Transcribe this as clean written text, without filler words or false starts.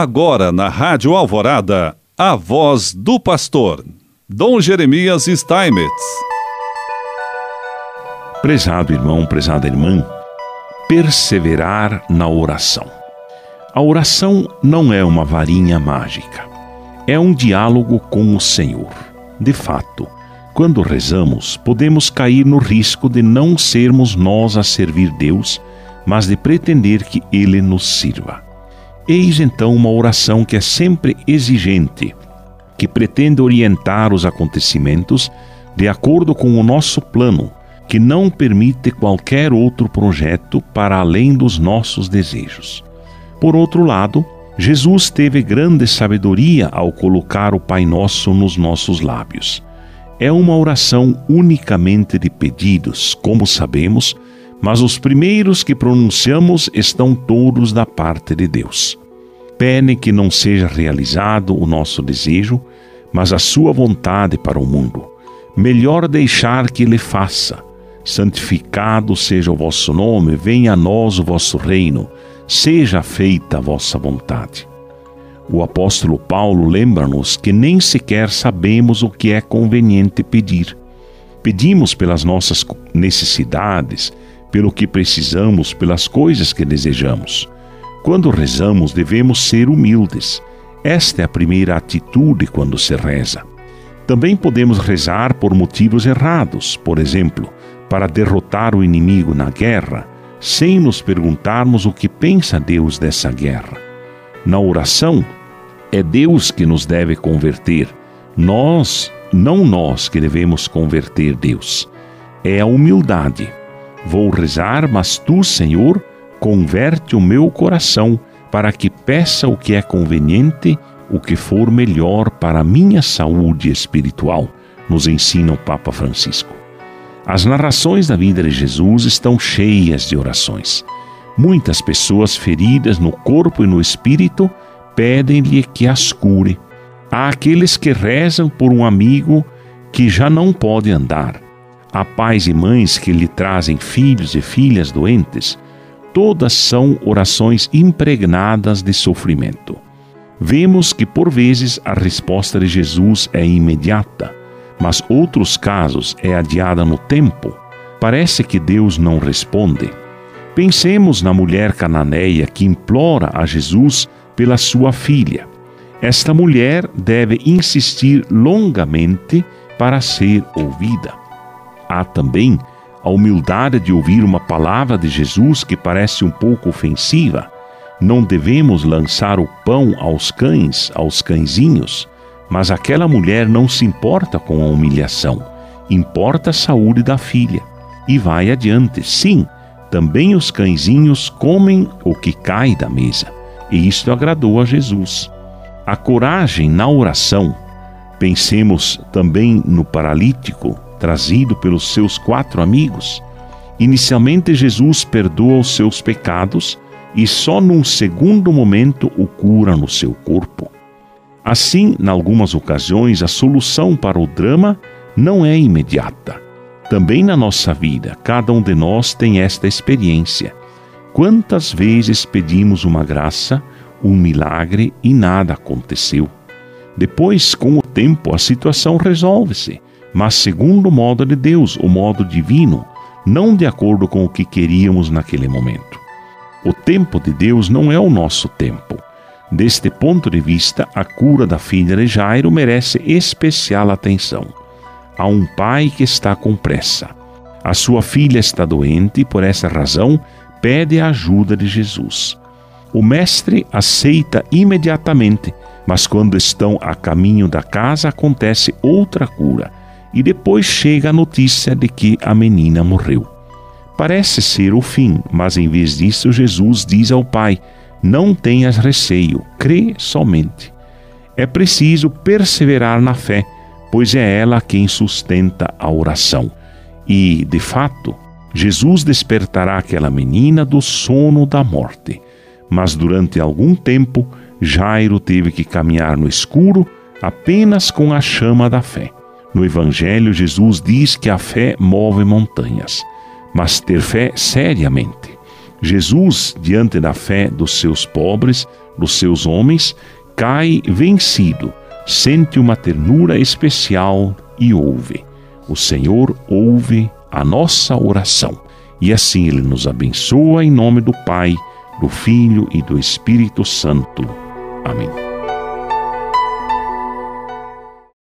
Agora na Rádio Alvorada, A Voz do Pastor, Dom Geremias Steinmetz. Prezado irmão, prezada irmã, perseverar na oração. A oração não é uma varinha mágica, é um diálogo com o Senhor. De fato, quando rezamos, podemos cair no risco de não sermos nós a servir Deus, mas de pretender que Ele nos sirva. Eis então uma oração que é sempre exigente, que pretende orientar os acontecimentos de acordo com o nosso plano, que não permite qualquer outro projeto para além dos nossos desejos. Por outro lado, Jesus teve grande sabedoria ao colocar o Pai Nosso nos nossos lábios. É uma oração unicamente de pedidos, como sabemos, mas os primeiros que pronunciamos estão todos da parte de Deus. Pede que não seja realizado o nosso desejo, mas a sua vontade para o mundo. Melhor deixar que Ele faça. Santificado seja o vosso nome, venha a nós o vosso reino, seja feita a vossa vontade. O apóstolo Paulo lembra-nos que nem sequer sabemos o que é conveniente pedir. Pedimos pelas nossas necessidades, pelo que precisamos, pelas coisas que desejamos. Quando rezamos, devemos ser humildes. Esta é a primeira atitude quando se reza. Também podemos rezar por motivos errados, por exemplo, para derrotar o inimigo na guerra, sem nos perguntarmos o que pensa Deus dessa guerra. Na oração, é Deus que nos deve converter. Não nós que devemos converter Deus. É a humildade. Vou rezar, mas tu, Senhor, converte o meu coração para que peça o que é conveniente, o que for melhor para a minha saúde espiritual, nos ensina o Papa Francisco. As narrações da vida de Jesus estão cheias de orações. Muitas pessoas feridas no corpo e no espírito pedem-lhe que as cure. Há aqueles que rezam por um amigo que já não pode andar. Há pais e mães que lhe trazem filhos e filhas doentes. Todas são orações impregnadas de sofrimento. Vemos que por vezes a resposta de Jesus é imediata, mas outros casos é adiada no tempo. Parece que Deus não responde. Pensemos na mulher cananeia que implora a Jesus pela sua filha. Esta mulher deve insistir longamente para ser ouvida. Há também a humildade de ouvir uma palavra de Jesus que parece um pouco ofensiva. Não devemos lançar o pão aos cães, aos cãezinhos, mas aquela mulher não se importa com a humilhação, importa a saúde da filha. E vai adiante, sim, também os cãezinhos comem o que cai da mesa. E isto agradou a Jesus. A coragem na oração. Pensemos também no paralítico, trazido pelos seus 4 amigos. Inicialmente Jesus perdoa os seus pecados e só num segundo momento o cura no seu corpo. Assim, em algumas ocasiões, a solução para o drama não é imediata. Também na nossa vida, cada um de nós tem esta experiência. Quantas vezes pedimos uma graça, um milagre e nada aconteceu? Depois, com o tempo, a situação resolve-se, mas segundo o modo de Deus, o modo divino, não de acordo com o que queríamos naquele momento. O tempo de Deus não é o nosso tempo. Deste ponto de vista, a cura da filha de Jairo merece especial atenção. Há um pai que está com pressa. A sua filha está doente e, por essa razão, pede a ajuda de Jesus. O mestre aceita imediatamente, mas quando estão a caminho da casa, acontece outra cura. E depois chega a notícia de que a menina morreu. Parece ser o fim, mas em vez disso Jesus diz ao pai: não tenhas receio, crê somente. É preciso perseverar na fé, pois é ela quem sustenta a oração. E, de fato, Jesus despertará aquela menina do sono da morte. Mas durante algum tempo, Jairo teve que caminhar no escuro apenas com a chama da fé. No Evangelho, Jesus diz que a fé move montanhas, mas ter fé seriamente. Jesus, diante da fé dos seus pobres, dos seus homens, cai vencido, sente uma ternura especial e ouve. O Senhor ouve a nossa oração. E assim Ele nos abençoa em nome do Pai, do Filho e do Espírito Santo. Amém.